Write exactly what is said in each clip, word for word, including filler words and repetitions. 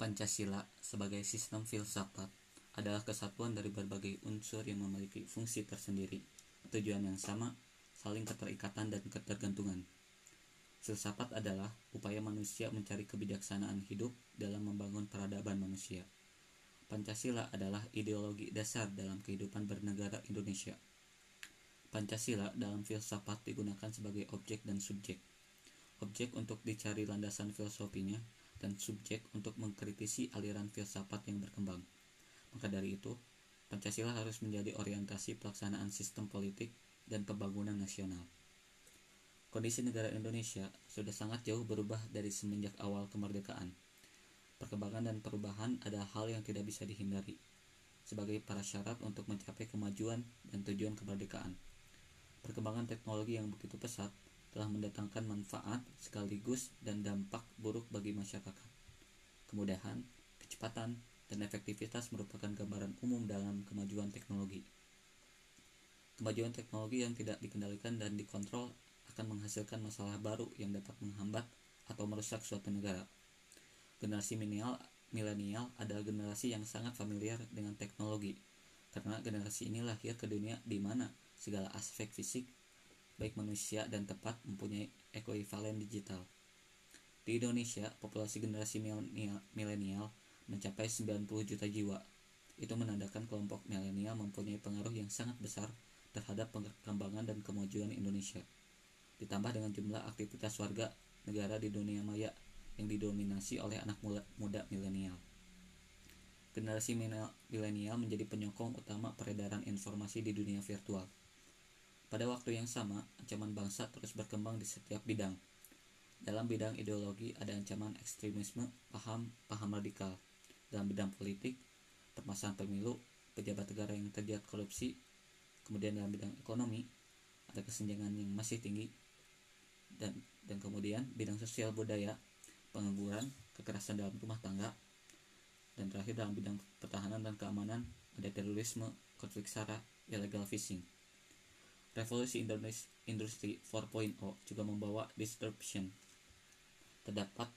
Pancasila sebagai sistem filsafat adalah kesatuan dari berbagai unsur yang memiliki fungsi tersendiri, tujuan yang sama, saling keterikatan dan ketergantungan. Filsafat adalah upaya manusia mencari kebijaksanaan hidup dalam membangun peradaban manusia. Pancasila adalah ideologi dasar dalam kehidupan bernegara Indonesia. Pancasila dalam filsafat digunakan sebagai objek dan subjek. Objek untuk dicari landasan filosofinya, dan subjek untuk mengkritisi aliran filsafat yang berkembang. Maka dari itu, Pancasila harus menjadi orientasi pelaksanaan sistem politik dan pembangunan nasional. Kondisi negara Indonesia sudah sangat jauh berubah dari semenjak awal kemerdekaan. Perkembangan dan perubahan adalah hal yang tidak bisa dihindari sebagai prasyarat untuk mencapai kemajuan dan tujuan kemerdekaan. Perkembangan teknologi yang begitu pesat telah mendatangkan manfaat sekaligus dan dampak buruk bagi masyarakat. Kemudahan, kecepatan, dan efektivitas merupakan gambaran umum dalam kemajuan teknologi. Kemajuan teknologi yang tidak dikendalikan dan dikontrol akan menghasilkan masalah baru yang dapat menghambat atau merusak suatu negara. Generasi milenial adalah generasi yang sangat familiar dengan teknologi, karena generasi ini lahir ke dunia di mana segala aspek fisik, baik manusia dan tempat, mempunyai ekuivalen digital. Di Indonesia, populasi generasi milenial mencapai sembilan puluh juta jiwa. Itu menandakan kelompok milenial mempunyai pengaruh yang sangat besar terhadap perkembangan dan kemajuan Indonesia. Ditambah dengan jumlah aktivitas warga negara di dunia maya yang didominasi oleh anak muda milenial. Generasi milenial menjadi penyokong utama peredaran informasi di dunia virtual. Pada waktu yang sama, ancaman bangsa terus berkembang di setiap bidang. Dalam bidang ideologi ada ancaman ekstremisme, paham, paham radikal. Dalam bidang politik, permasalahan pemilu, pejabat negara yang terlibat korupsi. Kemudian dalam bidang ekonomi, ada kesenjangan yang masih tinggi. Dan, dan kemudian bidang sosial budaya, pengangguran, kekerasan dalam rumah tangga, dan terakhir dalam bidang pertahanan dan keamanan ada terorisme, konflik sara, illegal fishing. Revolusi Industri empat titik nol juga membawa disruption. Terdapat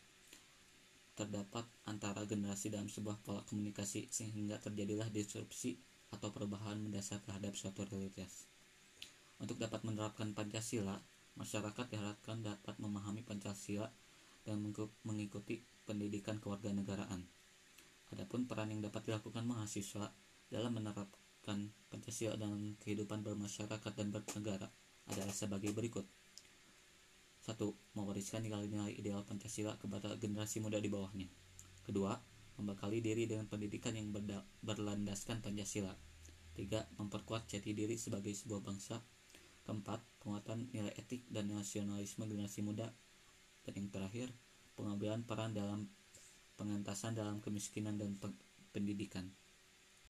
terdapat antara generasi dalam sebuah pola komunikasi sehingga terjadilah disrupsi atau perubahan mendasar terhadap suatu realitas. Untuk dapat menerapkan Pancasila, masyarakat diharapkan dapat memahami Pancasila dan mengikuti pendidikan kewarganegaraan. Adapun peran yang dapat dilakukan mahasiswa dalam menerapkan Pancasila dalam kehidupan bermasyarakat dan bernegara adalah sebagai berikut. satu. Mewariskan nilai-nilai ideal Pancasila kepada generasi muda di bawahnya. Kedua. Membekali diri dengan pendidikan yang berlandaskan Pancasila. Tiga. Memperkuat jati diri sebagai sebuah bangsa. Keempat, penguatan nilai etik dan nasionalisme generasi muda. Dan yang terakhir, pengambilan peran dalam pengentasan dalam kemiskinan dan pendidikan.